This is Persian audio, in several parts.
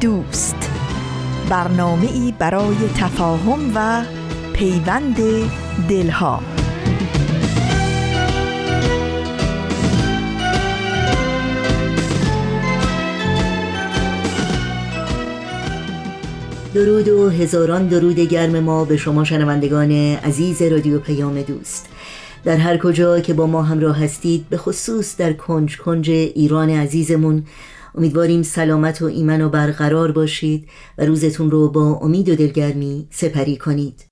دوست، برنامه‌ای برای تفاهم و پیوند دلها. درود و هزاران درود گرم ما به شما شنوندگان عزیز رادیو پیام دوست، در هر کجا که با ما همراه هستید، به خصوص در کنج ایران عزیزمون. امیدواریم سلامت و ایمن و برقرار باشید و روزتون رو با امید و دلگرمی سپری کنید.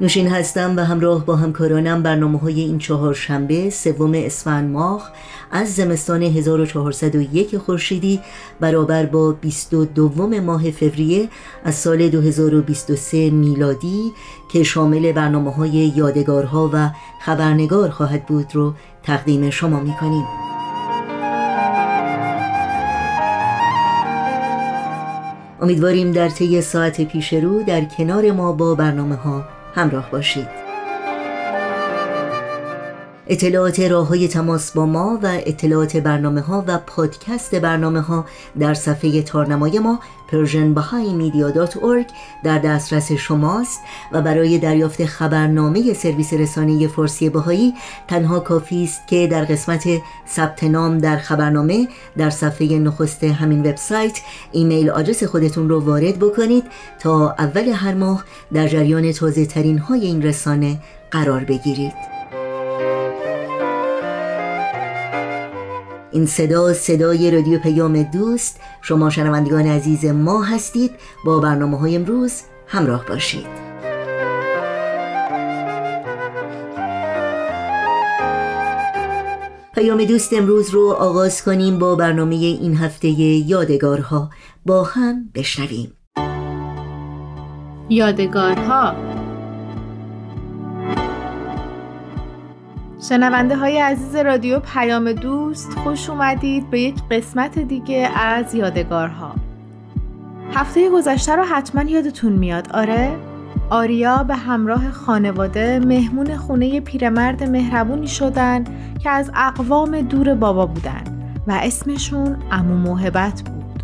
نوشین هستم و همراه با همکارانم برنامه‌های این چهارشنبه سوم اسفند ماه از زمستان 1401 خورشیدی برابر با 22 ماه فوریه از سال 2023 میلادی که شامل برنامه‌های یادگارها و خبرنگار خواهد بود رو تقدیم شما می‌کنیم. امیدواریم در طی ساعت پیش رو در کنار ما با برنامه‌ها همراه باشید. اطلاعات راه‌های تماس با ما و اطلاعات برنامه‌ها و پادکست برنامه‌ها در صفحه تارنمای ما PersianBahaimedia.org در دسترس شماست و برای دریافت خبرنامه سرویس رسانه فارسی بهایی تنها کافی است که در قسمت ثبت نام در خبرنامه در صفحه نخست همین وبسایت ایمیل آدرس خودتون رو وارد بکنید تا اول هر ماه در جریان تازه‌ترین های این رسانه قرار بگیرید. این صدا، صدای رادیو پیام دوست. شما شنوندگان عزیز ما هستید، با برنامه‌های امروز همراه باشید. پیام دوست امروز رو آغاز کنیم با برنامه این هفته یادگارها. با هم بشنویم. یادگارها. شنونده های عزیز رادیو پیام دوست، خوش اومدید به یک قسمت دیگه از یادگارها. هفته گذشته رو حتما یادتون میاد، آره؟ آریا به همراه خانواده مهمون خونه پیرمرد مهربونی شدن که از اقوام دور بابا بودن و اسمشون عمو موهبت بود.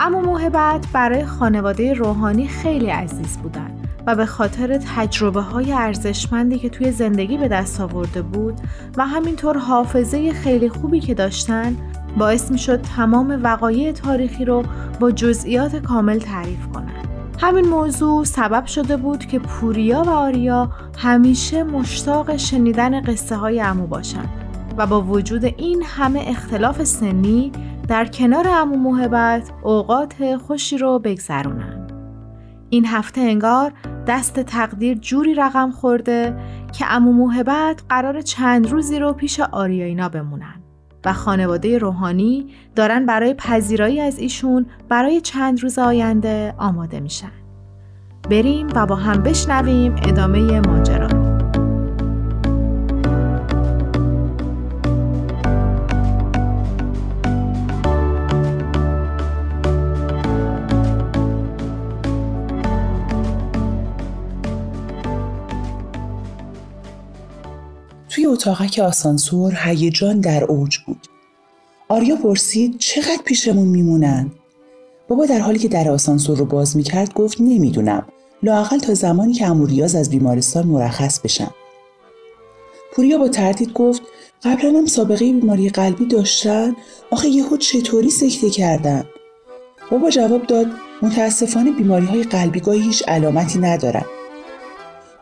عمو موهبت برای خانواده روحانی خیلی عزیز بودن و به خاطر تجربه‌های ارزشمندی که توی زندگی به دست آورده بود و همینطور حافظه خیلی خوبی که داشتن، باعث می‌شد تمام وقایع تاریخی رو با جزئیات کامل تعریف کنن. همین موضوع سبب شده بود که پوریا و آریا همیشه مشتاق شنیدن قصه های عمو باشن و با وجود این همه اختلاف سنی در کنار عمو موهبت اوقات خوشی رو بگذرونن. این هفته انگار دست تقدیر جوری رقم خورده که عمو موهبت قرار چند روزی رو پیش آریاینا بمونن و خانواده روحانی دارن برای پذیرایی از ایشون برای چند روز آینده آماده میشن. بریم و با هم بشنویم ادامه ماجرا. توی اتاقک آسانسور هیجان در اوج بود. آریا پرسید چقدر پیشمون میمونن؟ بابا در حالی که در آسانسور رو باز میکرد گفت نمیدونم، لااقل تا زمانی که عمو ریاض از بیمارستان مرخص بشن. پوریا با تردید گفت قبلا هم سابقه بیماری قلبی داشتن، آخه یهو چطوری سکته کردن؟ بابا جواب داد متاسفانه بیماری های قلبی گاهی هیچ علامتی ندارن.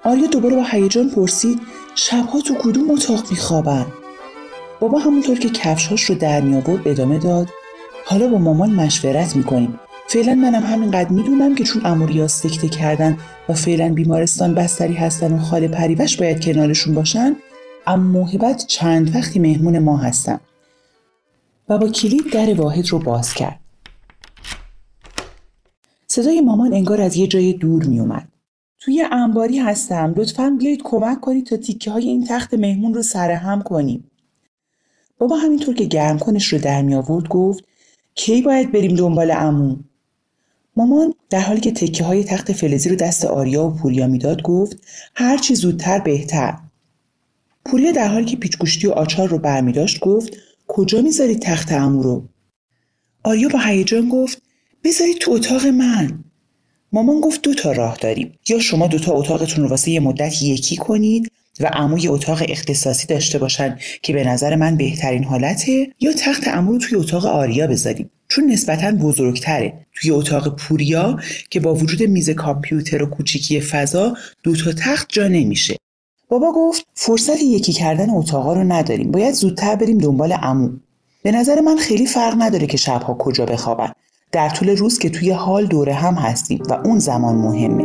آریا دوباره با هیجان پرسید شبها تو کدوم اتاق میخوابن؟ بابا همونطور که کفشهاش رو در می آورد ادامه داد حالا با مامان مشورت میکنیم. فعلا منم همینقدر میدونم که چون اموریاس سکته کردن و فعلا بیمارستان بستری هستن و خاله پریوش باید کنارشون باشن، اما موهبت چند وقتی مهمون ما هستن. و با کلید در واحد رو باز کرد. صدای مامان انگار از یه جای دور می اومد. توی انباری هستم، لطفاً بیایید کمک کنید تا تیکه های این تخت مهمون رو سرهم کنیم. بابا همینطور که گرم کنش رو در می آورد گفت کی باید بریم دنبال عمو؟ مامان در حالی که تکه های تخت فلزی رو دست آریا و پوریا میداد گفت هر چی زودتر بهتر. پوریا در حالی که پیچگوشتی و آچار رو برمی‌داشت گفت کجا می‌ذارید تخت عمو رو؟ آریا با هیجان گفت بذارید تو اتاق من. مامان گفت دو تا راه داریم، یا شما دو تا اتاقتون رو واسه یه مدت یکی کنید و عمو یه اتاق اختصاصی داشته باشن که به نظر من بهترین حالته، یا تخت عمو رو توی اتاق آریا بذاریم چون نسبتاً بزرگتره. توی اتاق پوریا که با وجود میز کامپیوتر و کوچیکی فضا دو تا تخت جا نمیشه. بابا گفت فرصت یکی کردن اتاقا رو نداریم، باید زودتر بریم دنبال عمو. به نظر من خیلی فرق نداره که شبها کجا بخوابن، در طول روز که توی حال دوره هم هستیم و اون زمان مهمه.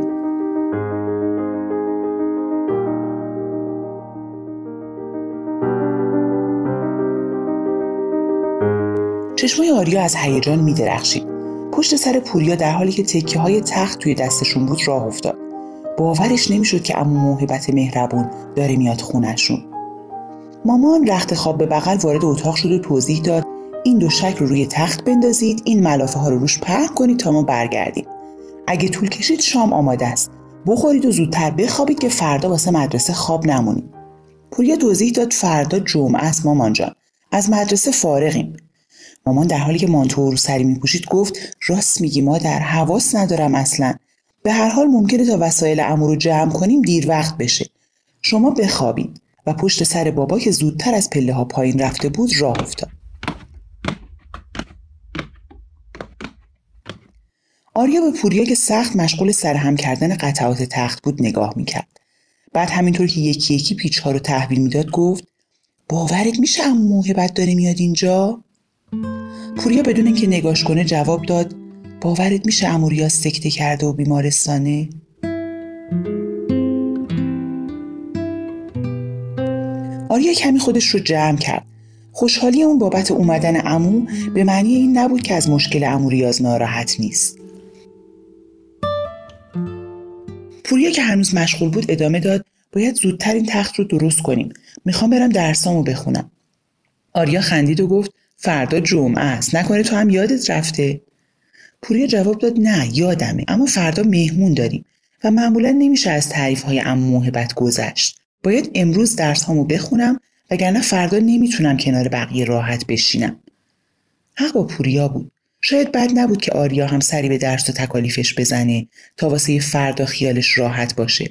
چشمای آریا از هیجان می درخشید. پشت سر پوریا در حالی که تکه های تخت توی دستشون بود راه افتاد. باورش نمی شد که عمو موهبت مهربون داره میاد خونشون. مامان رخت خواب به بغل وارد اتاق شد و توضیح داد این دو شکل رو روی تخت بندازید، این ملافه ها رو روش پهن کنید تا ما برگردیم. اگه طول کشید شام آماده است. بخورید و زودتر بخوابید که فردا واسه مدرسه خواب نمونید. پوریا توضیح داد فردا جمعه است مامان جان. از مدرسه فارغیم. مامان در حالی که مانتو رو سری می‌پوشید گفت راست میگی مادر، حواس ندارم اصلا. به هر حال ممکنه تا وسایل عمو رو جمع کنیم دیر وقت بشه. شما بخوابید. و پشت سر بابا که زودتر از پله‌ها پایین رفته بود راه افتاد. آریا به پوریا که سخت مشغول سرهم کردن قطعات تخت بود نگاه میکرد. بعد همینطور که یکی یکی پیچ‌ها رو تحویل میداد گفت باورت میشه عمو موهبت داره میاد اینجا؟ پوریا بدون اینکه نگاش کنه جواب داد باورت میشه عمو ریاض سکته کرده و بیمارستانه؟ آریا کمی خودش رو جمع کرد. خوشحالی اون بابت اومدن عمو به معنی این نبود که از مشکل عمو ریاض ناراحت نیست. پوریا که هنوز مشغول بود ادامه داد باید زودتر این تخت رو درست کنیم. میخوام برم درسامو بخونم. آریا خندید و گفت فردا جمعه است. نکنه تو هم یادت رفته؟ پوریا جواب داد نه یادمه، اما فردا مهمون داریم و معمولا نمیشه از تعریف‌های عمو موهبت گذشت. باید امروز درسامو بخونم وگرنه فردا نمیتونم کنار بقیه راحت بشینم. حق با پوریا بود. شاید بد نبود که آریا هم سری به درس و تکالیفش بزنه تا واسه فردا خیالش راحت باشه.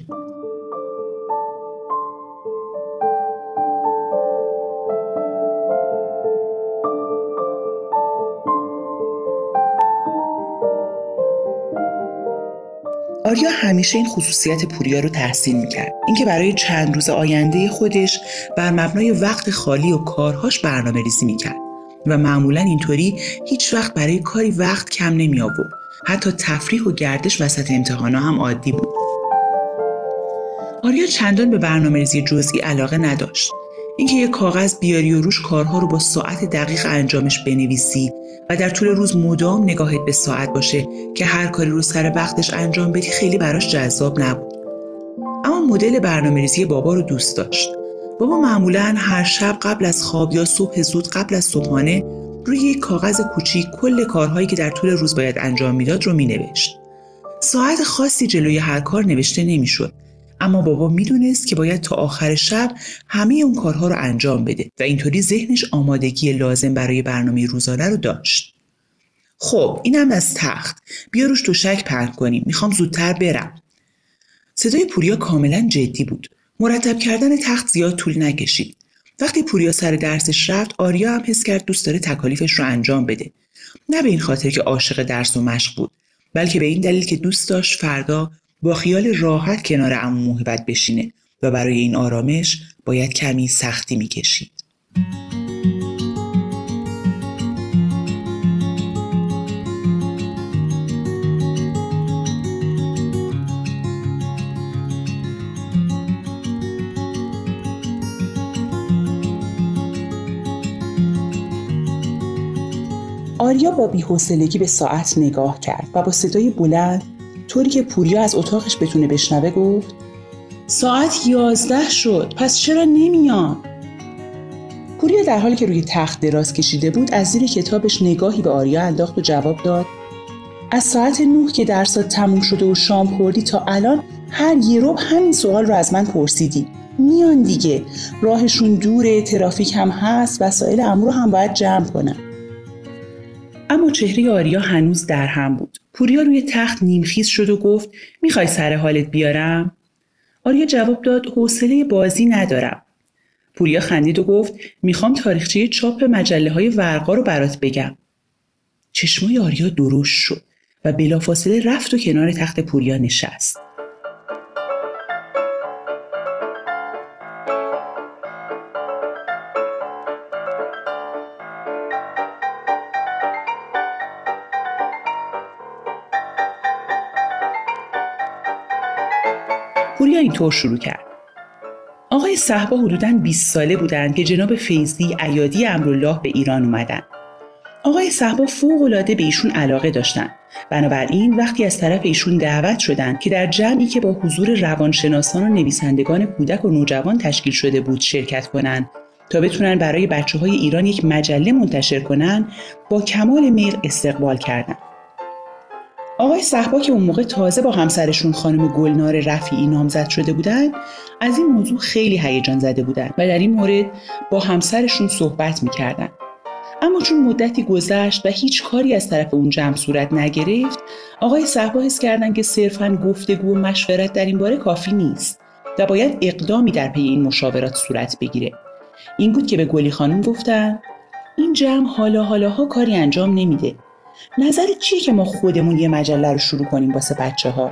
آریا همیشه این خصوصیت پوریا رو تحسین میکرد. اینکه برای چند روز آینده خودش بر مبنای وقت خالی و کارهاش برنامه ریزی میکرد و معمولاً اینطوری هیچ وقت برای کاری وقت کم نمی آورد. حتی تفریح و گردش وسط امتحانا هم عادی بود. آریا چندان به برنامه ریزی جزئی علاقه نداشت. اینکه یک کاغذ بیاری و روش کارها رو با ساعت دقیق انجامش بنویسی و در طول روز مدام نگاهت به ساعت باشه که هر کاری رو سر وقتش انجام بدی خیلی براش جذاب نبود. اما مدل برنامه‌ریزی بابا رو دوست داشت. بابا معمولاً هر شب قبل از خواب یا صبح زود قبل از صبحانه روی یک کاغذ کوچیک کل کارهایی که در طول روز باید انجام میداد رو مینوشت. ساعت خاصی جلوی هر کار نوشته نمیشد. اما بابا میدونست که باید تا آخر شب همه اون کارها رو انجام بده و اینطوری ذهنش آمادگی لازم برای برنامه روزانه رو داشت. خب اینم از تخت. بیا روش توشک پهن کنیم. میخوام زودتر برم. صدای پوریا کاملا جدی بود. مرتب کردن تخت زیاد طول نکشید. وقتی پوریا سر درسش رفت آریا هم حس کرد دوست داره تکالیفش رو انجام بده. نه به این خاطر که عاشق درس و مشق بود، بلکه به این دلیل که دوست داشت فردا با خیال راحت کنار عمو موهبت بشینه و برای این آرامش باید کمی سختی میکشید. آریا با بی‌حوصلگی به ساعت نگاه کرد و با صدای بلند طوری که پوریا از اتاقش بتونه بشنوه گفت: ساعت 11 شد، پس چرا نمیان؟ پوریا در حالی که روی تخت دراز کشیده بود از زیر کتابش نگاهی به آریا انداخت و جواب داد: از ساعت 9 که درسات تموم شده و شام خوردی تا الان هر یه ربع همین سوال رو از من پرسیدی. میان دیگه، راهشون دوره، ترافیک هم هست، وسایل عمو رو هم باید جمع کنم. اما چهره آریا هنوز در هم بود. پوریا روی تخت نیمخیز شد و گفت: میخوای سر حالت بیارم؟ آریا جواب داد: حوصله بازی ندارم. پوریا خندید و گفت: میخوام تاریخچه چاپ مجله‌های ورقا رو برات بگم. چشمای آریا درشت شد و بلافاصله رفت و کنار تخت پوریا نشست. پوریا اینطور شروع کرد: آقای صحبا حدوداً 20 ساله بودند که جناب فیضی عیادی امرالله به ایران اومدن. آقای صحبا فوق‌العاده به ایشون علاقه داشتن. بنابراین وقتی از طرف ایشون دعوت شدند که در جمعی که با حضور روانشناسان و نویسندگان کودک و نوجوان تشکیل شده بود شرکت کنن تا بتونن برای بچه‌های ایران یک مجله منتشر کنن، با کمال میل استقبال کردند. آقای صحبا که اون موقع تازه با همسرشون خانم گلنار رفیعی نامزد شده بودند، از این موضوع خیلی هیجان زده بودند و در این مورد با همسرشون صحبت می‌کردند. اما چون مدتی گذشت و هیچ کاری از طرف اون جمع صورت نگرفت، آقای صحبا حس کردند که صرفاً گفتگو و مشورت در این باره کافی نیست و باید اقدامی در پی این مشاورات صورت بگیره. این بود که به گلی خانم گفتن: این جمع حالا حالاها کاری انجام نمیده. نظرت چیه که ما خودمون یه مجله رو شروع کنیم واسه بچه‌ها؟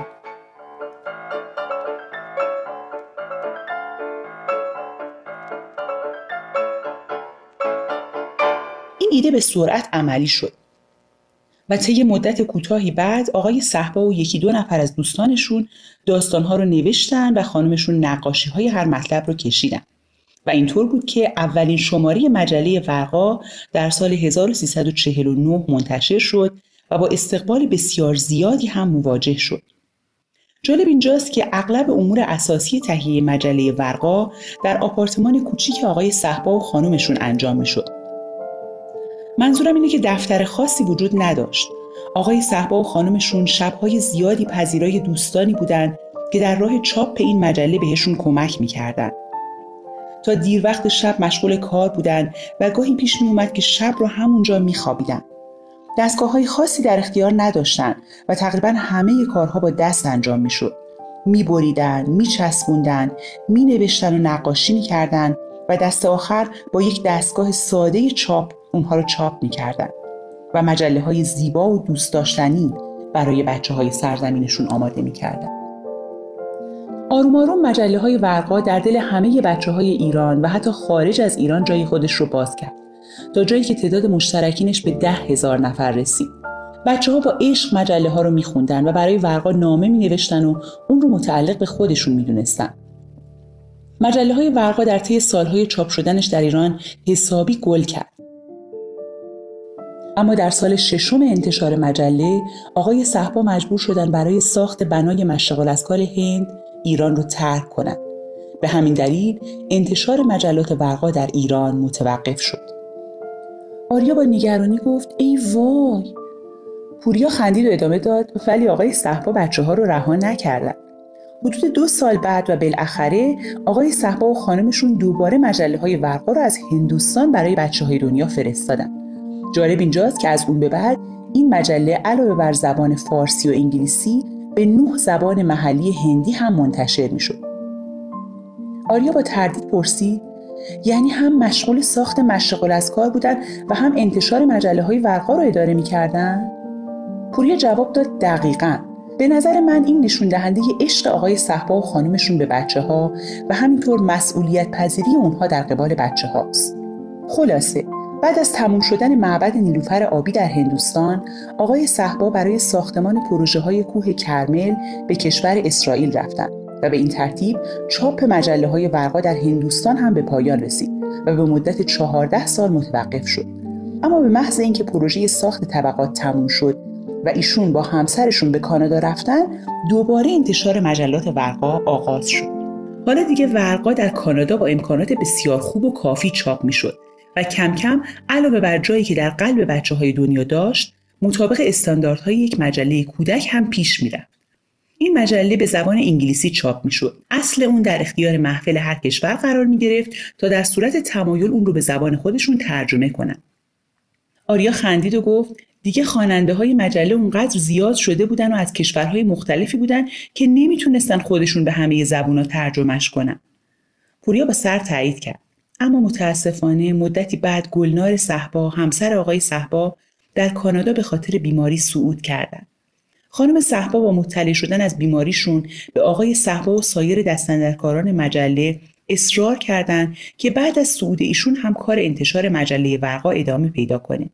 این ایده به سرعت عملی شد و طی مدت کوتاهی بعد آقای صحبا و یکی دو نفر از دوستانشون داستان‌ها رو نوشتن و خانمشون نقاشی‌های هر مطلب رو کشیدن و اینطور بود که اولین شماره مجله ورقا در سال 1349 منتشر شد و با استقبال بسیار زیادی هم مواجه شد. جالب اینجاست که اغلب امور اساسی تهیه مجله ورقا در آپارتمان کوچیک آقای صحبا و خانمشون انجام می‌شد. منظورم اینه که دفتر خاصی وجود نداشت. آقای صحبا و خانمشون شب‌های زیادی پذیرای دوستانی بودند که در راه چاپ این مجله بهشون کمک می‌کردند. تا دیر وقت شب مشغول کار بودن و گاهی پیش می اومد که شب رو همونجا می خوابیدن. دستگاه‌های خاصی در اختیار نداشتن و تقریباً همه کارها با دست انجام می شد. می بریدن، می چسبوندن، می نوشتن و نقاشی می کردن و دست آخر با یک دستگاه ساده چاپ اونها رو چاپ می کردن و مجله های زیبا و دوست داشتنی برای بچه های سرزمینشون آماده می کردن. آروم آروم مجله‌های ورقا در دل همه بچه‌های ایران و حتی خارج از ایران جای خودش رو باز کرد، تا جایی که تعداد مشترکینش به 10,000 نفر رسید. بچه‌ها با عشق مجله‌ها رو می‌خوندن و برای ورقا نامه می‌نوشتن و اون رو متعلق به خودشون می‌دونستن. مجله‌های ورقا در طی سال‌های چاپ شدنش در ایران حسابی گل کرد. اما در سال 6 انتشار مجله، آقای صحبا مجبور شدن برای ساخت بنای مشتغل از کار هند ایران رو ترک کنند. به همین دلیل انتشار مجلات ورقا در ایران متوقف شد. آریا با نگرانی گفت: ای وای. پوریا خندید و ادامه داد: ولی آقای صحبا بچه‌ها رو رها نکردن. حدود 2 سال بعد و بالاخره آقای صحبا و خانمشون دوباره مجله‌های ورقا رو از هندوستان برای بچه‌های دنیا فرستادن. جالب اینجاست که از اون به بعد این مجله علاوه بر زبان فارسی و انگلیسی به 9 زبان محلی هندی هم منتشر می شد. آریا با تردید پرسید: یعنی هم مشغول ساخت مشغول از کار بودن و هم انتشار مجله های ورقا رو اداره می کردن؟ پوریا جواب داد: دقیقاً. به نظر من این نشون دهنده عشق آقای صحبا و خانمشون به بچه ها و همینطور مسئولیت پذیری اونها در قبال بچه هاست. خلاصه بعد از تموم شدن معبد نیلوفر آبی در هندوستان، آقای صحبا برای ساختمان پروژه‌های کوه کرمل به کشور اسرائیل رفتند و به این ترتیب چاپ مجله‌های ورقا در هندوستان هم به پایان رسید و به مدت 14 سال متوقف شد. اما به محض اینکه پروژه ساخت طبقات تموم شد و ایشون با همسرشون به کانادا رفتن، دوباره انتشار مجلات ورقا آغاز شد. حالا دیگه ورقا در کانادا با امکانات بسیار خوب و کافی چاپ میشد و کم کم علاوه بر جایی که در قلب بچه‌های دنیا داشت، مطابق استانداردهای یک مجله کودک هم پیش میرفت. این مجله به زبان انگلیسی چاپ میشد. اصل اون در اختیار محفل هر کشور قرار میگرفت تا در صورت تمایل اون رو به زبان خودشون ترجمه کنن. آریا خندید و گفت دیگه خواننده های مجله اونقدر زیاد شده بودن و از کشورهای مختلفی بودن که نمیتونستن خودشون به همه زبونا ترجمهش کنن. پوریا با سر تایید کرد. اما متاسفانه مدتی بعد گلنار صهبا، همسر آقای صهبا، در کانادا به خاطر بیماری صعود کردند. خانم صهبا با مطلع شدن از بیماریشون به آقای صهبا و سایر دستاندرکاران مجله اصرار کردند که بعد از صعود ایشون هم کار انتشار مجله ورقا ادامه پیدا کنه.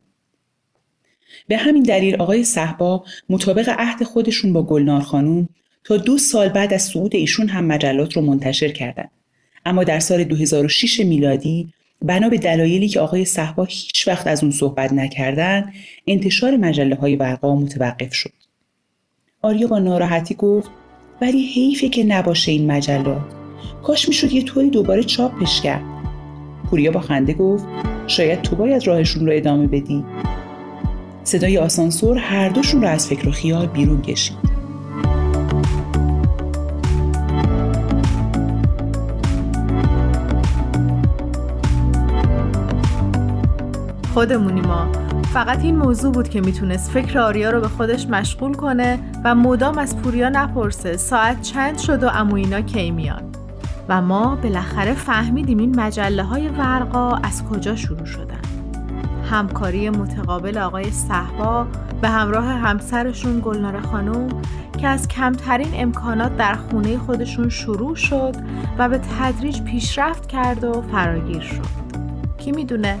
به همین دلیل آقای صهبا مطابق عهد خودشون با گلنار خانم تا 2 سال بعد از صعود ایشون هم مجلات رو منتشر کردند. اما در سال 2006 میلادی بنا به دلایلی که آقای صهبا هیچ وقت از اون صحبت نکردن، انتشار مجله‌های ورقا متوقف شد. آریا با ناراحتی گفت ولی حیفه که نباشه این مجلات. کاش میشد یه طوری دوباره چاپش کرد. پوریا با خنده گفت شاید تو باید راهشون رو ادامه بدی. صدای آسانسور هر دوشون رو از فکر و خیال بیرون کشید. خودمونی ما. فقط این موضوع بود که میتونست فکر آریا رو به خودش مشغول کنه و مدام از پوریا نپرسه ساعت چند شد و عمو اینا کی میان. و ما بالاخره فهمیدیم این مجله‌های ورقا از کجا شروع شدن. همکاری متقابل آقای صهبا به همراه همسرشون گلنار خانم که از کمترین امکانات در خونه خودشون شروع شد و به تدریج پیشرفت کرد و فراگیر شد. کی میدونه؟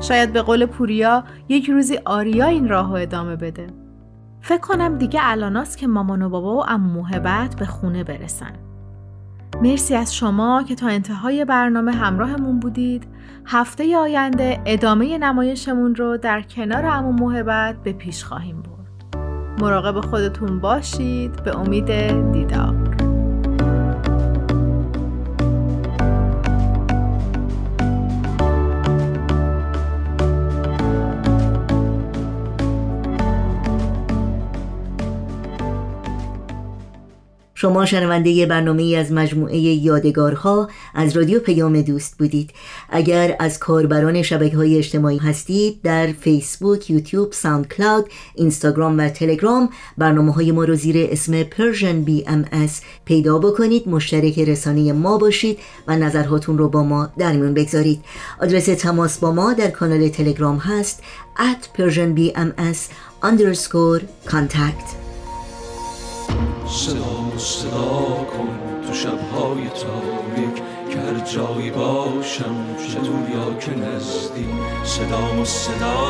شاید به قول پوریا یک روزی آریا این راهو ادامه بده. فکر کنم دیگه الاناست که مامان و بابا و عمو محبت به خونه برسن. مرسی از شما که تا انتهای برنامه همراهمون بودید. هفته آینده ادامه نمایشمون رو در کنار عمو محبت به پیش خواهیم برد. مراقب خودتون باشید. به امید دیدار. شما شنونده برنامه‌ای از مجموعه یادگارها از رادیو پیام دوست بودید. اگر از کاربران شبکه‌های اجتماعی هستید، در فیسبوک، یوتیوب، ساوند کلاود، اینستاگرام و تلگرام برنامه‌های ما رو زیر اسم Persian BMS پیدا بکنید. مشترک رسانه ما باشید و نظرهاتون رو با ما در میون بگذارید. آدرس تماس با ما در کانال تلگرام هست @PersianBMS_contact. صدا کن تو شبهای تاریک که هر جایی باشم چه دور یا که نزدیک. صدا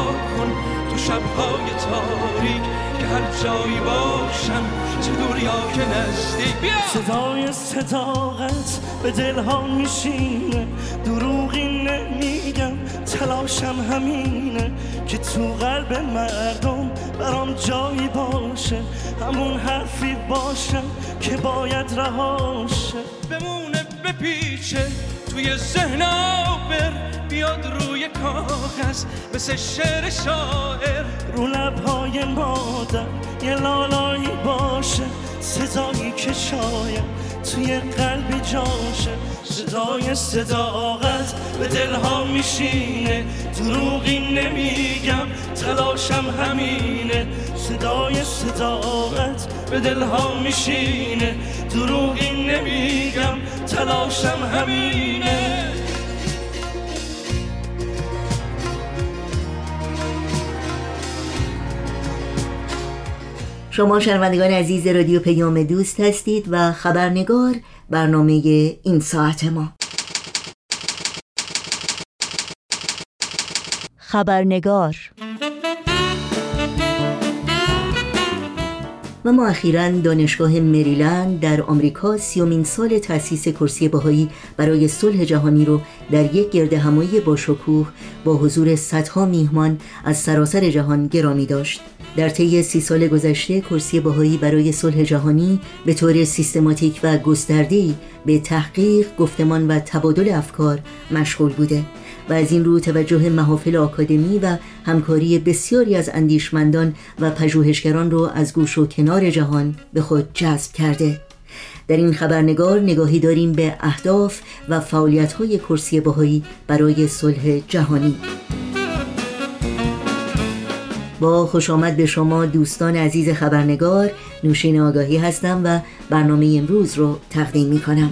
کن تو شبهای تاریک که هر جایی باشم چه دور یا که نزدیک. صدای صداقت به دلها میشینه، دروغی نمیگم، تلاشم همینه که تو قلب مردم برام جایی باشه، همون حرفی باشم که باید رهاشه، بمونه بپیچه توی ذهنا بر بیاد روی کاغذ مثل شعر شاعر، رو لبهای مادر یه لالایی باشه، صدایی که شاید توی قلبی جاشه. صدای صداقت به دلها میشینه، دروغی نمیگم، تلاشم همینه. صدای صداقت به دلها میشینه، دروغی نمیگم، تلاشم همینه. شما شنوندگان عزیز رادیو پیام دوست هستید و خبرنگار برنامه این ساعت ما. خبرنگار و ما اخیراً دانشگاه مریلند در آمریکا 30مین سال تأسیس کرسی بهایی برای صلح جهانی رو در یک گردهمایی باشکوه با حضور صدها میهمان از سراسر جهان گرامی داشت. در طی 30 سال گذشته کرسی بهایی برای صلح جهانی به طور سیستماتیک و گسترده‌ای به تحقیق، گفتمان و تبادل افکار مشغول بوده و از این رو توجه محافل آکادمی و همکاری بسیاری از اندیشمندان و پژوهشگران رو از گوش و کنار جهان به خود جذب کرده. در این خبرنگار نگاهی داریم به اهداف و فعالیت‌های کرسی بهایی برای صلح جهانی. با خوش آمد به شما دوستان عزیز خبرنگار، نوشین آگاهی هستم و برنامه امروز رو تقدیم می‌کنم.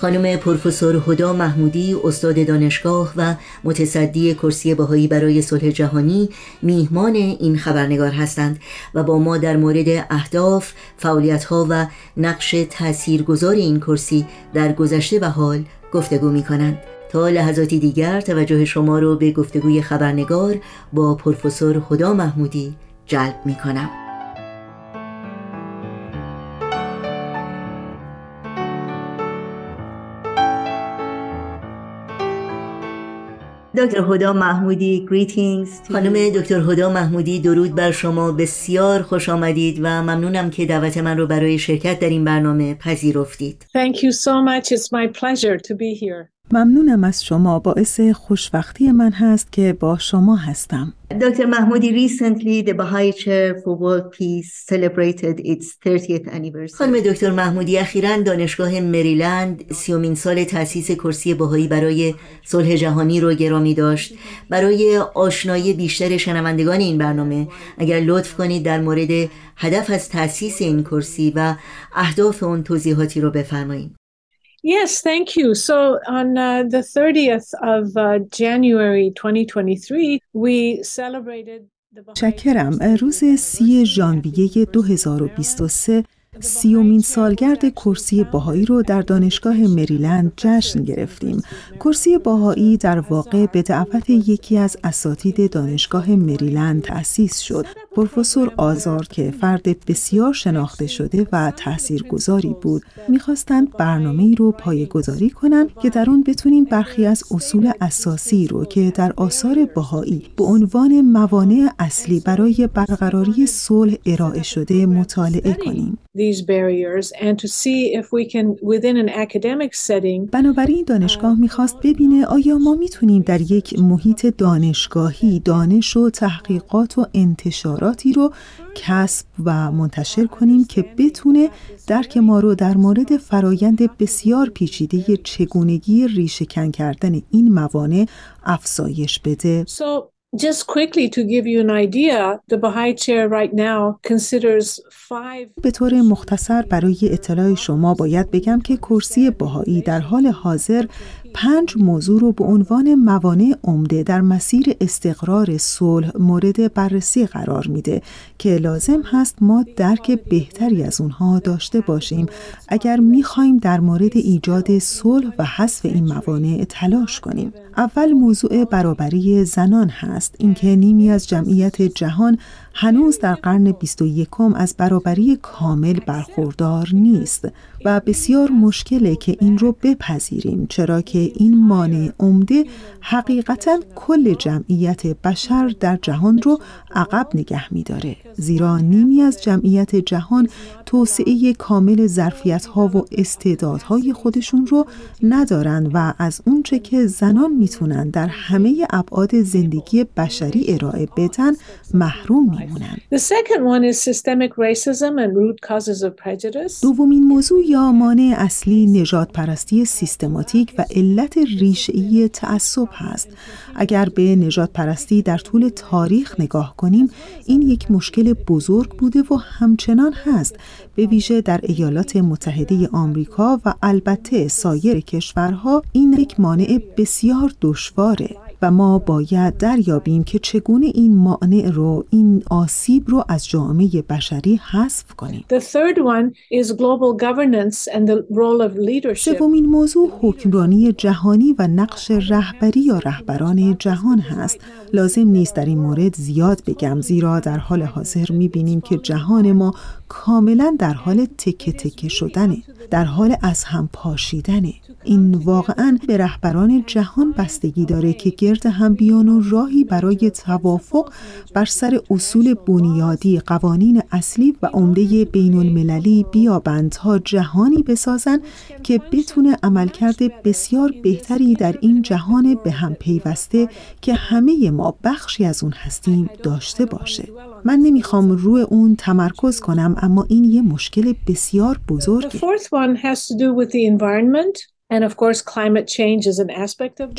خانم پروفسور هدا محمودی، استاد دانشگاه و متصدی کرسی بهایی برای صلح جهانی، میهمان این خبرنگار هستند و با ما در مورد اهداف، فعالیت‌ها و نقش تاثیرگذار این کرسی در گذشته و حال گفتگو می‌کنند. تا لحظاتی دیگر توجه شما رو به گفتگوی خبرنگار با پروفسور هدا محمودی جلب می‌کنم. دکتر هدا محمودی، greetings. خانم دکتر هدا محمودی، درود بر شما، بسیار خوش آمدید و ممنونم که دعوت من رو برای شرکت در این برنامه پذیرفتید. Thank you so much. It's my pleasure to be here. ممنونم از شما، باعث خوشوقتی من هست که با شما هستم. Dr. Mahmoudi, recently the Bahai Chair for World Peace celebrated its 30th anniversary. خانم دکتر محمودی، اخیراً دانشگاه مریلند 30مین سال تأسیس کرسی بهایی برای صلح جهانی رو گرامی داشت. برای آشنایی بیشتر شنوندگان این برنامه، اگر لطف کنید در مورد هدف از تأسیس این کرسی و اهداف اون توضیحاتی رو بفرمایید. Yes, thank you. So on the 30th of January 2023, we celebrated the متشکرم. روز 30 ژانویه 2023 30مین سالگرد کرسی بهایی رو در دانشگاه مریلند جشن گرفتیم. کرسی بهایی در واقع به دعوت یکی از اساتید دانشگاه مریلند تأسیس شد، پروفسور آزار، که فرد بسیار شناخته شده و تاثیرگذاری بود. می‌خواستند برنامه‌ای رو پایه‌گذاری کنند که در اون بتونیم برخی از اصول اساسی رو که در آثار بهایی به عنوان موانع اصلی برای برقراری صلح ارائه شده مطالعه کنیم. these barriers and to see if we can within an academic setting. بنابراین دانشگاه می‌خواست ببینه آیا ما می‌تونیم در یک محیط دانشگاهی دانش و تحقیقات و انتشاراتی رو کسب و منتشر کنیم که بتونه درک ما رو در مورد فرایند بسیار پیچیده چگونگی ریشه‌کن کردن این موانع افزایش بده. Just quickly to give you an idea, the Bahai Chair right now considers 5. به طور مختصر برای اطلاع شما باید بگم که کرسی بهایی در حال حاضر 5 موضوع رو به عنوان موانع عمده در مسیر استقرار صلح مورد بررسی قرار میده که لازم هست ما درک بهتری از اونها داشته باشیم اگر میخوایم در مورد ایجاد صلح و حذف این موانع تلاش کنیم. اول موضوع برابری زنان هست، اینکه نیمی از جمعیت جهان هنوز در قرن 21م از برابری کامل برخوردار نیست و بسیار مشکله که این رو بپذیریم، چرا که این مانع عمده حقیقتاً کل جمعیت بشر در جهان رو عقب نگه می‌داره، زیرا نیمی از جمعیت جهان توسعه کامل ظرفیت‌ها و استعدادهای خودشون رو ندارن و از اونچه که زنان میتونن در همه ابعاد زندگی بشری ارائه بدن محروم میمونن. دومین موضوع یا مانع اصلی نژاد پرستی سیستماتیک و علت ریشه‌ای تعصب هست. اگر به نژاد پرستی در طول تاریخ نگاه کنیم، این یک مشکل بزرگ بوده و همچنان هست، به ویژه در ایالات متحده آمریکا و البته سایر کشورها. این یک مانع بسیار دشواره. و ما باید دریابیم که چگونه این مانع رو، این آسیب رو از جامعه بشری حذف کنیم. سومین موضوع حکمرانی جهانی و نقش رهبری یا رهبران جهان هست. لازم نیست در این مورد زیاد بگم، زیرا در حال حاضر می‌بینیم که جهان ما کاملاً در حال تکه تکه شدنه، در حال از هم پاشیدنه. این واقعاً به رهبران جهان بستگی داره که گرد هم بیان و راهی برای توافق بر سر اصول بنیادی، قوانین اصلی و عمده بین المللی بیابند تا جهانی بسازن که بتونه عملکرد بسیار بهتری در این جهان به هم پیوسته که همه ما بخشی از اون هستیم داشته باشه. من نمیخوام روی اون تمرکز کنم، اما این یه مشکل بسیار بزرگه.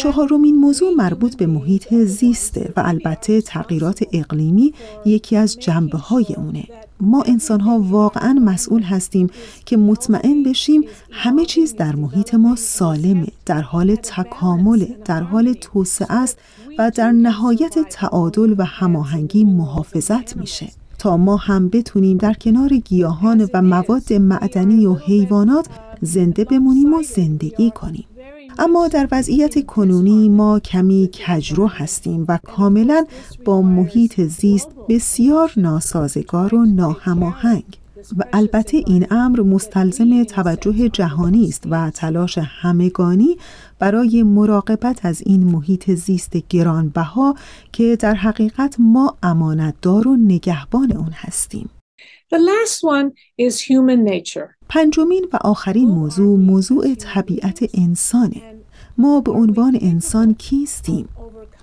چهارمین موضوع مربوط به محیط زیسته و البته تغییرات اقلیمی یکی از جنبه‌های اونه. ما انسان‌ها واقعاً مسئول هستیم که مطمئن بشیم همه چیز در محیط ما سالمه، در حال تکامل، در حال توسعه است و در نهایت تعادل و هماهنگی محافظت میشه. تا ما هم بتونیم در کنار گیاهان و مواد معدنی و حیوانات زنده بمونیم و زندگی کنیم. اما در وضعیت کنونی ما کمی کجرو هستیم و کاملاً با محیط زیست بسیار ناسازگار و ناهماهنگ. و البته این امر مستلزم توجه جهانی است و تلاش همگانی برای مراقبت از این محیط زیست گرانبها که در حقیقت ما امانتدار و نگهبان اون هستیم. The last one is human nature. پنجمین و آخرین موضوع، موضوع طبیعت انسانه. ما به عنوان انسان کیستیم؟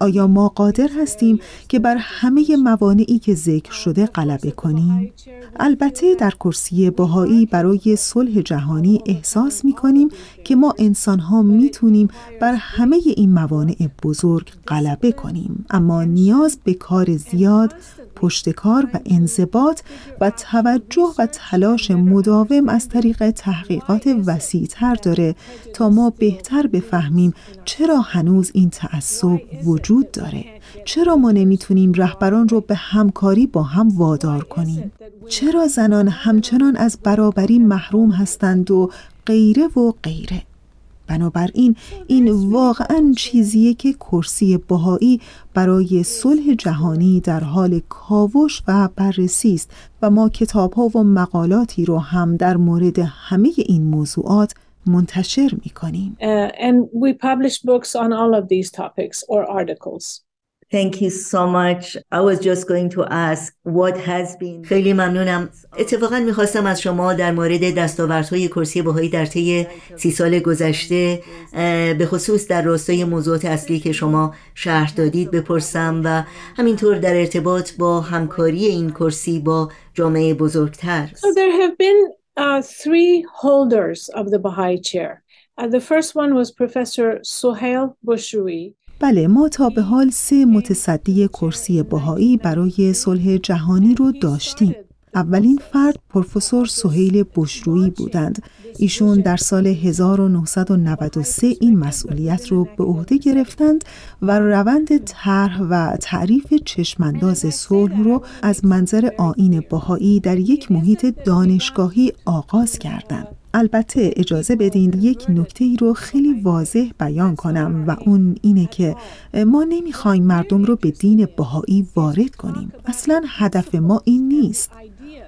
آیا ما قادر هستیم که بر همه موانعی که ذکر شده غلبه کنیم؟ البته در کرسی بهایی برای صلح جهانی احساس می‌کنیم که ما انسان‌ها می‌تونیم بر همه این موانع بزرگ غلبه کنیم، اما نیاز به کار زیاد، پشتکار و انضباط و توجه و تلاش مداوم از طریق تحقیقات وسیع‌تر داره تا ما بهتر بفهمیم چرا هنوز این تعصب وجود داره، چرا ما نمیتونیم رهبران رو به همکاری با هم وادار کنیم، چرا زنان همچنان از برابری محروم هستند و غیره و غیره. بنابراین این واقعاً چیزیه که کرسی بهایی برای صلح جهانی در حال کاوش و بررسی است و ما کتاب‌ها و مقالاتی رو هم در مورد همه این موضوعات منتشر می‌کنیم. And we publish books on all of these topics or articles. Thank you so much. I was just going to ask what has been. خیلی ممنونم. اتفاقا میخواستم از شما در مورد دستاوردهای کرسی بهایی در طی 30 سال گذشته، به خصوص در راستای موضوعات اصلی که شما شرح دادید، بپرسم و همینطور در ارتباط با همکاری این کرسی با جامعه بزرگتر. So there have been three holders of the Bahai chair. The first one was Professor Sohail Bushuri. بله، ما تا به حال 3 متصدی کرسی بهایی برای صلح جهانی رو داشتیم. اولین فرد پروفسور سهیل بشرویی بودند. ایشون در سال 1993 این مسئولیت رو به عهده گرفتند و روند طرح و تعریف چشمانداز صلح رو از منظر آیین بهایی در یک محیط دانشگاهی آغاز کردند. البته اجازه بدین یک نکته‌ای رو خیلی واضح بیان کنم و اون اینه که ما نمی‌خوایم مردم رو به دین بهایی وارد کنیم. اصلاً هدف ما این نیست.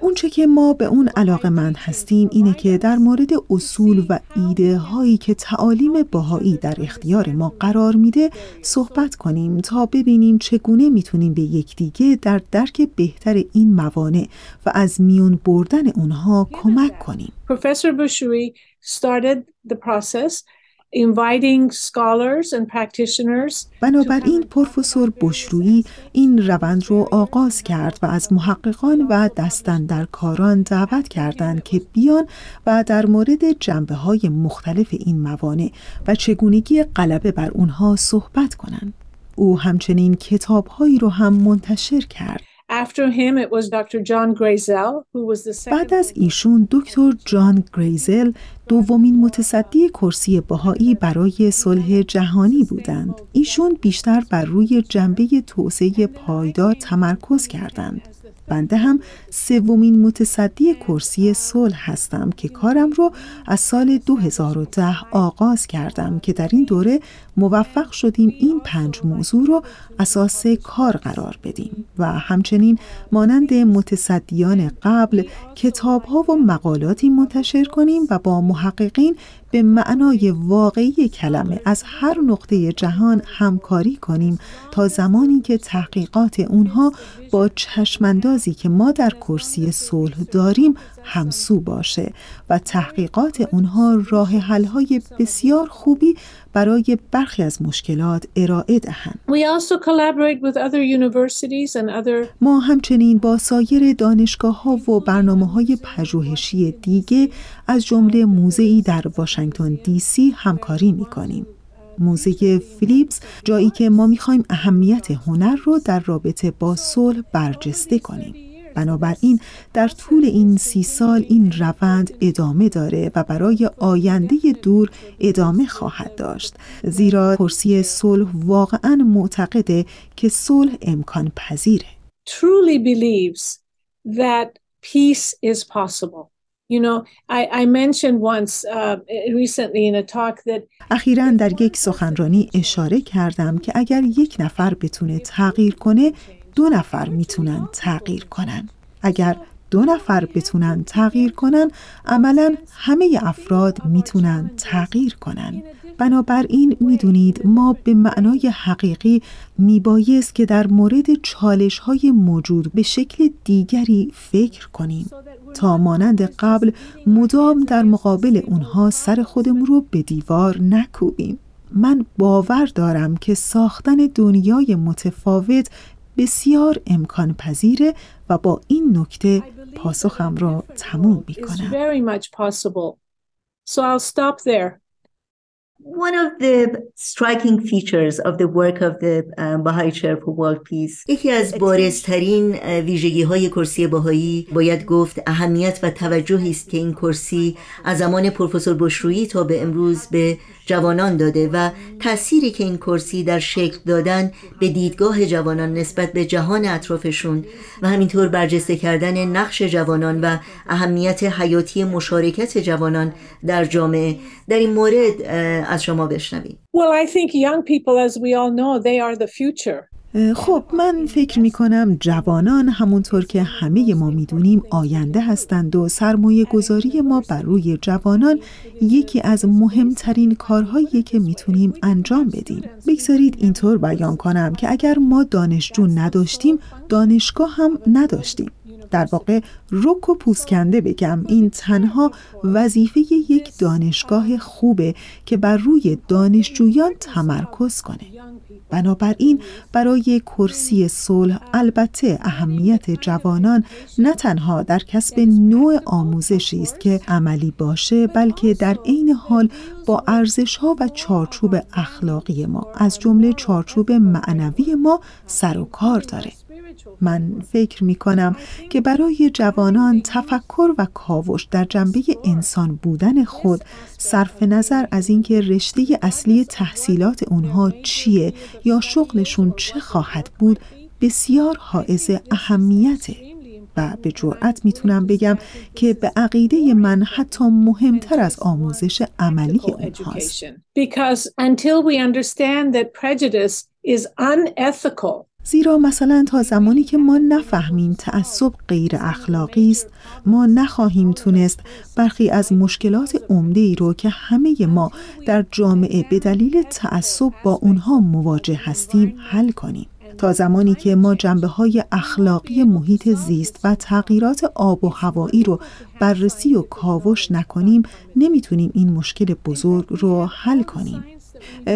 اون چه که ما به اون علاقه‌مند هستیم اینه که در مورد اصول و ایده هایی که تعالیم بهایی در اختیار ما قرار میده صحبت کنیم تا ببینیم چگونه میتونیم به یکدیگه در درک بهتر این موانع و از میون بردن اونها کمک کنیم. Professor Bushuri started the process inviting scholars and practitioners. بنابراین پروفسور بشرویی این روند رو آغاز کرد و از محققان و دستاندرکاران دعوت کردند که بیان و در مورد جنبه‌های مختلف این موانع و چگونگی غلبه بر اونها صحبت کنند. او همچنین کتاب‌هایی رو هم منتشر کرد. بعد از ایشون دکتر جان گریزل دومین متصدی کرسی بهایی برای صلح جهانی بودند. ایشون بیشتر بر روی جنبه توسعه پایدار تمرکز کردند. بنده هم سومین متصدی کرسی صلح هستم که کارم رو از سال 2010 آغاز کردم که در این دوره موفق شدیم این 5 موضوع رو اساس کار قرار بدیم و همچنین مانند متصدیان قبل کتاب‌ها و مقالاتی منتشر کنیم و با محققین به معنای واقعی کلمه از هر نقطه جهان همکاری کنیم تا زمانی که تحقیقات اونها با چشماندازی که ما در کرسی صلح داریم همسو باشه و تحقیقات اونها راه حل‌های بسیار خوبی برای برخی از مشکلات ارائه دهند. ما همچنین با سایر دانشگاه‌ها و برنامه‌های پژوهشی دیگه از جمله موزه‌ای در واشنگتن DC همکاری می‌کنیم. موزه فیلیپس جایی که ما می‌خوایم اهمیت هنر رو در رابطه با صلح برجسته کنیم. بنابراین در طول این 3 سال این روند ادامه داره و برای آینده دور ادامه خواهد داشت، زیرا کرسی صلح واقعاً معتقده که صلح امکان پذیره. Truly believes that peace is possible. I mentioned once recently in a talk that اخیراً در یک سخنرانی اشاره کردم که اگر یک نفر بتونه تغییر کنه 2 نفر میتونن تغییر کنن. اگر 2 نفر بتونن تغییر کنن، عملاً همه افراد میتونن تغییر کنن. بنابراین میدونید ما به معنای حقیقی میبایست که در مورد چالش‌های موجود به شکل دیگری فکر کنیم تا مانند قبل مدام در مقابل اونها سر خودمون رو به دیوار نکوبیم. من باور دارم که ساختن دنیای متفاوت بسیار امکان پذیره و با این نکته پاسخم را تموم می کنم. یکی از بارزترین ویژگی های کرسی بهایی باید گفت اهمیت و توجهی است که این کرسی از زمان پروفسور بشرویی تا به امروز به جوانان داده و تأثیری که این کرسی در شکل دادن به دیدگاه جوانان نسبت به جهان اطرافشون و همینطور برجسته کردن نقش جوانان و اهمیت حیاتی مشارکت جوانان در جامعه، در این مورد از شما بشنویم. خب من فکر می کنم جوانان همونطور که همه ما می دونیم آینده هستند و سرمایه گذاری ما بر روی جوانان یکی از مهمترین کارهایی که می تونیم انجام بدیم. بگذارید اینطور بیان کنم که اگر ما دانشجو نداشتیم دانشگاه هم نداشتیم. در واقع رک و پوسکنده بگم این تنها وظیفه یک دانشگاه خوبه که بر روی دانشجویان تمرکز کنه. بنابراین برای کرسی صلح البته اهمیت جوانان نه تنها در کسب نوع آموزشی است که عملی باشه، بلکه در عین حال با ارزش‌ها و چارچوب اخلاقی ما از جمله چارچوب معنوی ما سر و کار داره. من فکر می کنم که برای جوانان تفکر و کاوش در جنبه انسان بودن خود صرف نظر از اینکه رشته اصلی تحصیلات اونها چیه یا شغلشون چه خواهد بود بسیار حائز اهمیته و به جرئت میتونم بگم که به عقیده من حتی مهمتر از آموزش عملی اونهاست. زیرا مثلا تا زمانی که ما نفهمیم تعصب غیر اخلاقی است، ما نخواهیم تونست برخی از مشکلات عمده‌ای رو که همه ما در جامعه به دلیل تعصب با اونها مواجه هستیم حل کنیم. تا زمانی که ما جنبه‌های اخلاقی محیط زیست و تغییرات آب و هوایی رو بررسی و کاوش نکنیم، نمیتونیم این مشکل بزرگ رو حل کنیم.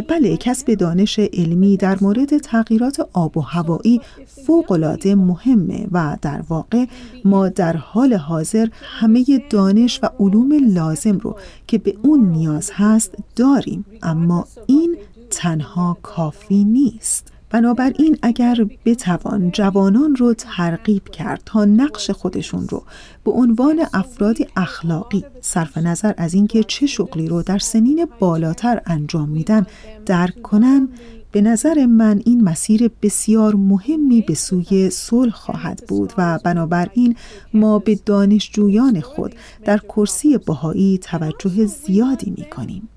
بله، کسب دانش علمی در مورد تغییرات آب و هوایی فوق‌العاده مهمه و در واقع ما در حال حاضر همه دانش و علوم لازم رو که به اون نیاز هست داریم، اما این تنها کافی نیست. بنابراین اگر بتوان جوانان رو ترغیب کرد تا نقش خودشون رو به عنوان افرادی اخلاقی صرف نظر از اینکه چه شغلی رو در سنین بالاتر انجام میدن درک کنن، به نظر من این مسیر بسیار مهمی به سوی صلح خواهد بود و بنابراین ما به دانشجویان خود در کرسی بهایی توجه زیادی می‌کنیم.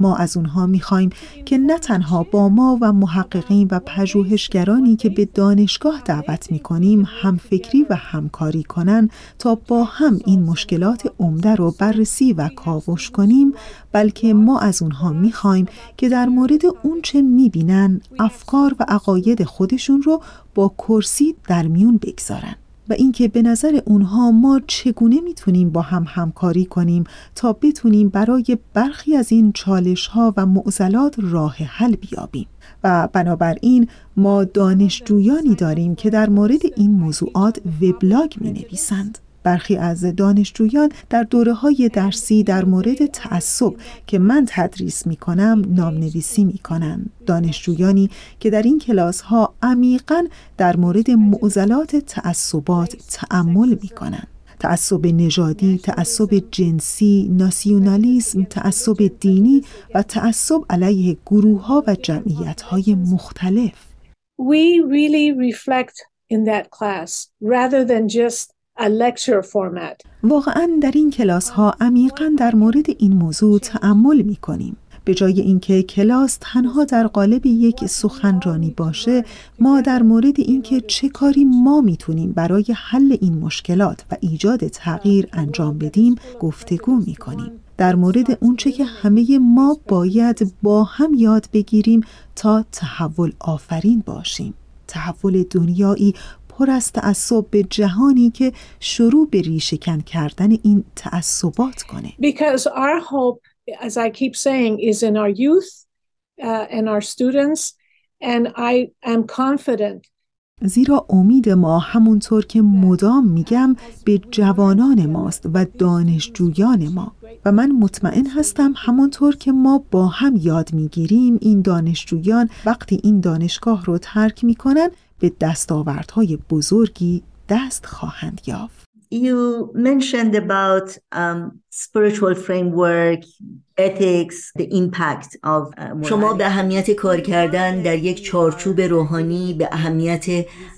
ما از اونها می‌خوایم که نه تنها با ما و محققین و پژوهشگرانی که به دانشگاه دعوت می‌کنیم همفکری و همکاری کنن تا با هم این مشکلات عمده رو بررسی و کاوش کنیم، بلکه ما از اونها می‌خوایم که در مورد اون چه می‌بینن افکار و عقاید خودشون رو با کرسی در میون بگذارن و اینکه به نظر اونها ما چگونه میتونیم با هم همکاری کنیم تا بتونیم برای برخی از این چالش‌ها و معضلات راه حل بیابیم. و بنابراین ما دانشجویانی داریم که در مورد این موضوعات وبلاگ می‌نویسند. برخی از دانشجویان در دوره‌های درسی در مورد تعصب که من تدریس می‌کنم نامنویسی می‌کنند. دانشجویانی که در این کلاس‌ها عمیقاً در مورد معضلات تعصبات تأمل می‌کنند. تعصب نژادی، تعصب جنسی، ناسیونالیسم، تعصب دینی و تعصب علیه گروه‌ها و جمعیت‌های مختلف. We really reflect in that class rather than just a lecture format. واقعاً در این کلاس‌ها عمیقاً در مورد این موضوع تأمل می‌کنیم. به جای اینکه کلاس تنها در قالب یک سخنرانی باشه، ما در مورد اینکه چه کاری ما می‌تونیم برای حل این مشکلات و ایجاد تغییر انجام بدیم، گفتگو می‌کنیم. در مورد اونچه که همه ما باید با هم یاد بگیریم تا تحول آفرین باشیم. تحول دنیایی پر از تعصب به جهانی که شروع به ریشه کن کردن این تعصبات کنه. Because our hope, as I keep saying, is in our youth and our students, and I am confident. زیرا امید ما همونطور که مدام میگم به جوانان ماست و دانشجویان ما و من مطمئن هستم همونطور که ما با هم یاد میگیریم این دانشجویان وقتی این دانشگاه رو ترک میکنن به دستاوردهای بزرگی دست خواهند یافت. You mentioned about spiritual framework, ethics, the impact of شما به اهمیت کار کردن در یک چارچوب روحانی، به اهمیت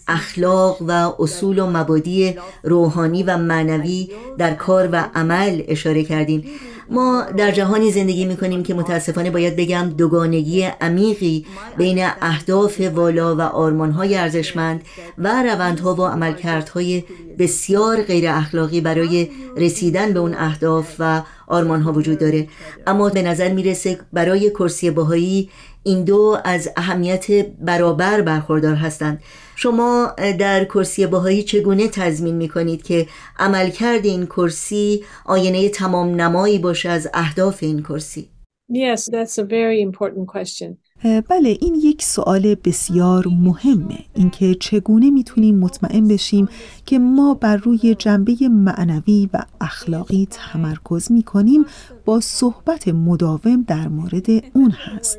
اخلاق و اصول و مبادی روحانی و معنوی در کار و عمل اشاره کردین. ما در جهانی زندگی می‌کنیم که متأسفانه باید بگم دوگانگی عمیقی بین اهداف والا و آرمان‌های ارزشمند و روندها و عملکردهای بسیار غیر اخلاقی برای رسیدن به اون اهداف و آرمان‌ها وجود داره. اما به نظر میرسه برای کرسی بهایی این دو از اهمیت برابر برخوردار هستند. شما در کرسی بهایی چگونه تضمین میکنید که عملکرد این کرسی آینه تمام نمایی باشه از اهداف این کرسی؟ Yes, that's a very important question. بله، این یک سوال بسیار مهمه، اینکه چگونه میتونیم مطمئن بشیم که ما بر روی جنبه معنوی و اخلاقی تمرکز میکنیم با صحبت مداوم در مورد اون هست.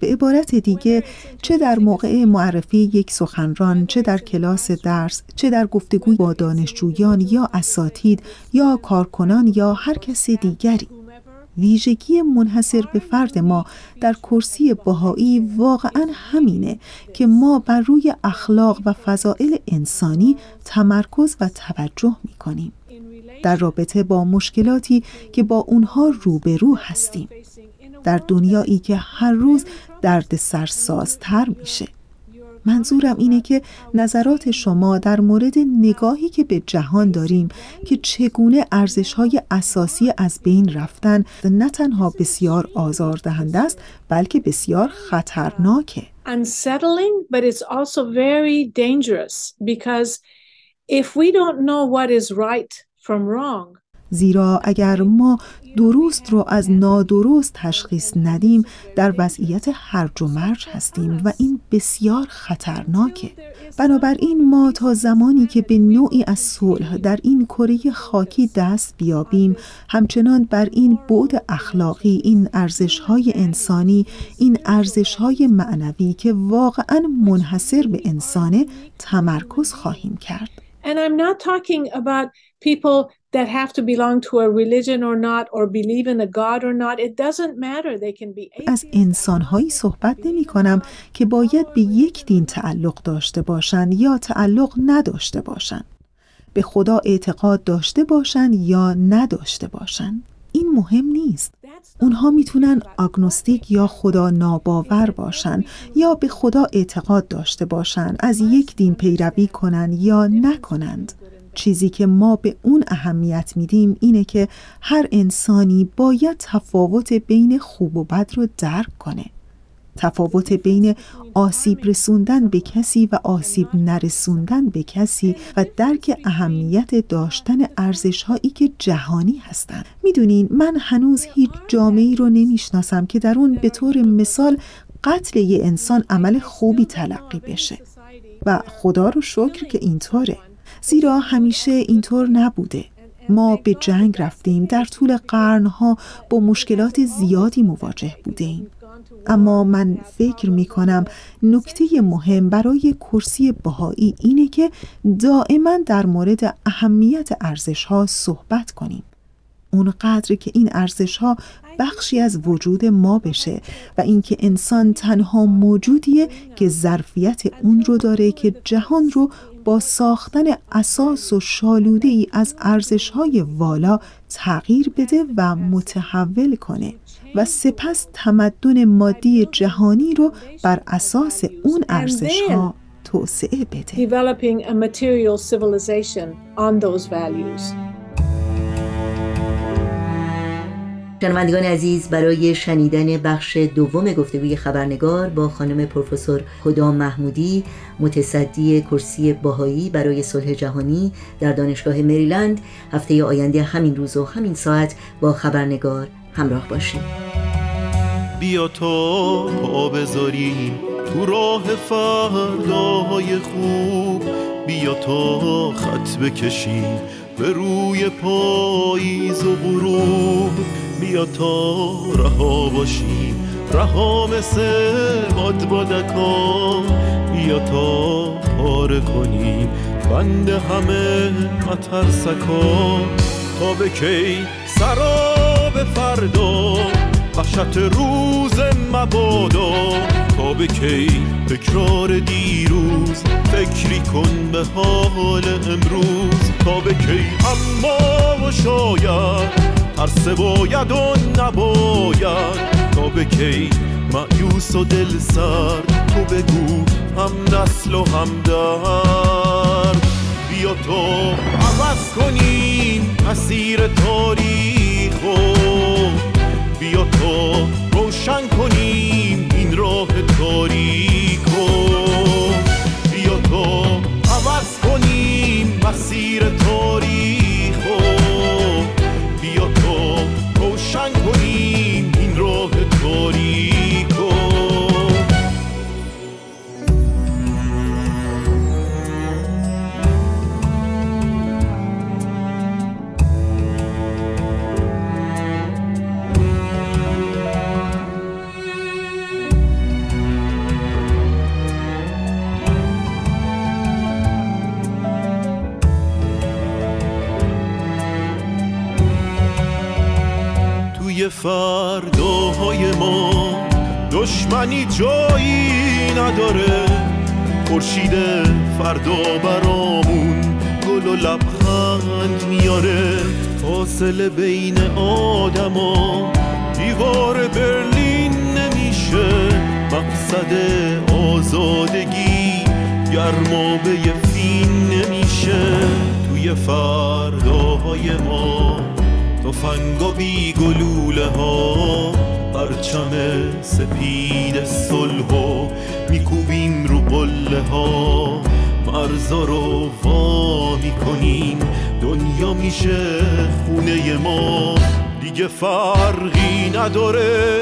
به عبارت دیگه چه در موقع معرفی یک سخنران، چه در کلاس درس، چه در گفتگوی با دانشجویان یا اساتید یا کارکنان یا هر کس دیگری، ویژگی منحصر به فرد ما در کرسی بهایی واقعاً همینه که ما بر روی اخلاق و فضائل انسانی تمرکز و توجه می‌کنیم در رابطه با مشکلاتی که با اونها روبرو هستیم در دنیایی که هر روز درد سرسازتر میشه. منظورم اینه که نظرات شما در مورد نگاهی که به جهان داریم که چگونه ارزش‌های اساسی از بین رفتن نه تنها بسیار آزاردهنده است بلکه بسیار خطرناکه. Unsettling, but it's also very dangerous because if we don't know what is right from wrong. زیرا اگر ما درست رو از نادرست تشخیص ندیم در وضعیت هرج و مرج هستیم و این بسیار خطرناکه. بنابراین ما تا زمانی که به نوعی از صلح در این کره خاکی دست بیابیم همچنان بر این بعد اخلاقی، این ارزش‌های انسانی، این ارزش‌های معنوی که واقعاً منحصر به انسانه تمرکز خواهیم کرد. And I'm not talking about people that have to belong to a religion or not or believe in a god or not. It doesn't matter. They can be atheists. از انسان‌هایی صحبت نمی‌کنم که باید به یک دین تعلق داشته باشند یا تعلق نداشته باشند. به خدا اعتقاد داشته باشند یا نداشته باشند. این مهم نیست. اونها میتونن آگنوستیک یا خدا ناباور باشن یا به خدا اعتقاد داشته باشن، از یک دین پیروی کنن یا نکنند. چیزی که ما به اون اهمیت میدیم اینه که هر انسانی باید تفاوت بین خوب و بد رو درک کنه. تفاوت بین آسیب رسوندن به کسی و آسیب نرسوندن به کسی و درک اهمیت داشتن ارزش‌هایی که جهانی هستند. میدونین من هنوز هیچ جامعه‌ای رو نمیشناسم که در اون به طور مثال قتل یه انسان عمل خوبی تلقی بشه و خدا رو شکر که اینطوره، زیرا همیشه اینطور نبوده. ما به جنگ رفتیم، در طول قرنها با مشکلات زیادی مواجه بودیم. اما من فکر می کنم نکته مهم برای کرسی بهایی اینه که دائما در مورد اهمیت ارزش‌ها صحبت کنیم. اونقدر که این ارزش‌ها بخشی از وجود ما بشه و اینکه انسان تنها موجودیه که ظرفیت اون رو داره که جهان رو با ساختن اساس و شالوده‌ای از ارزش‌های والا تغییر بده و متحول کنه و سپس تمدن مادی جهانی رو بر اساس اون ارزش‌ها توسعه بده. شنوندگان عزیز، برای شنیدن بخش دوم گفتگوی خبرنگار با خانم پروفسور هدی محمودی، متصدی کرسی بهایی برای صلح جهانی در دانشگاه مریلند، هفته آینده همین روز و همین ساعت با خبرنگار همراه باشید. بیا تا پا بذاریم تو راه فرداهای خوب، بیا تا خط بکشیم به روی پاییز و غروب، بیا تا رها باشیم رها مثل باد بادکان، بیا تا پاره کنیم بند همه مترسکان. تا به کی سراب فردا وحشت روز مبادا، تا به کی تکرار دیروز، فکری کن به حال امروز. تا به کی اما و شاید، هر سه باید و نباید، تا به کی مایوس و دل سر، تو بگو هم نسل و هم درد. بیا تو عوض کنیم مسیر تاریخو، بیا تا روشن کنیم این راه تاریکو، بیا تا عوض کنیم مسیر تاریخو، بیا تا روشن کنیم این راه تاریکو. فرداهای ما دشمنی جایی نداره، خورشید فردا برامون گل و لبخند میاره، فاصله بین آدما دیوار برلین نمیشه، مقصد آزادگی گرمابه فین نمیشه. توی فرداهای ما تفنگ و بی گلوله ها، پرچم سپید صلح و میکوبیم رو قله ها، مرزا رو وا میکنیم دنیا میشه خونه ما، دیگه فرقی نداره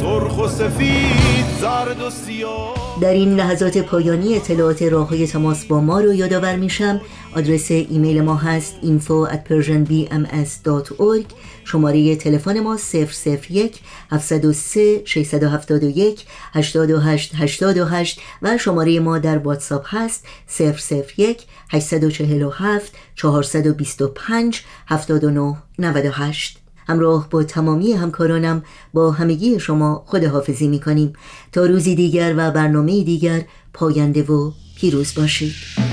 سرخ و سفید، زرد و سیاه. در این لحظات پایانی اطلاعات راه‌های تماس با ما رو یادآور میشم. آدرس ایمیل ما هست info@persianbms.org. شماره تلفن ما 001-703-671-828-828 و شماره ما در واتساپ هست 001-847-425-7998. همراه با تمامی همکارانم با همگی شما خداحافظی می‌کنیم تا روزی دیگر و برنامه‌ای دیگر. پاینده و پیروز باشید.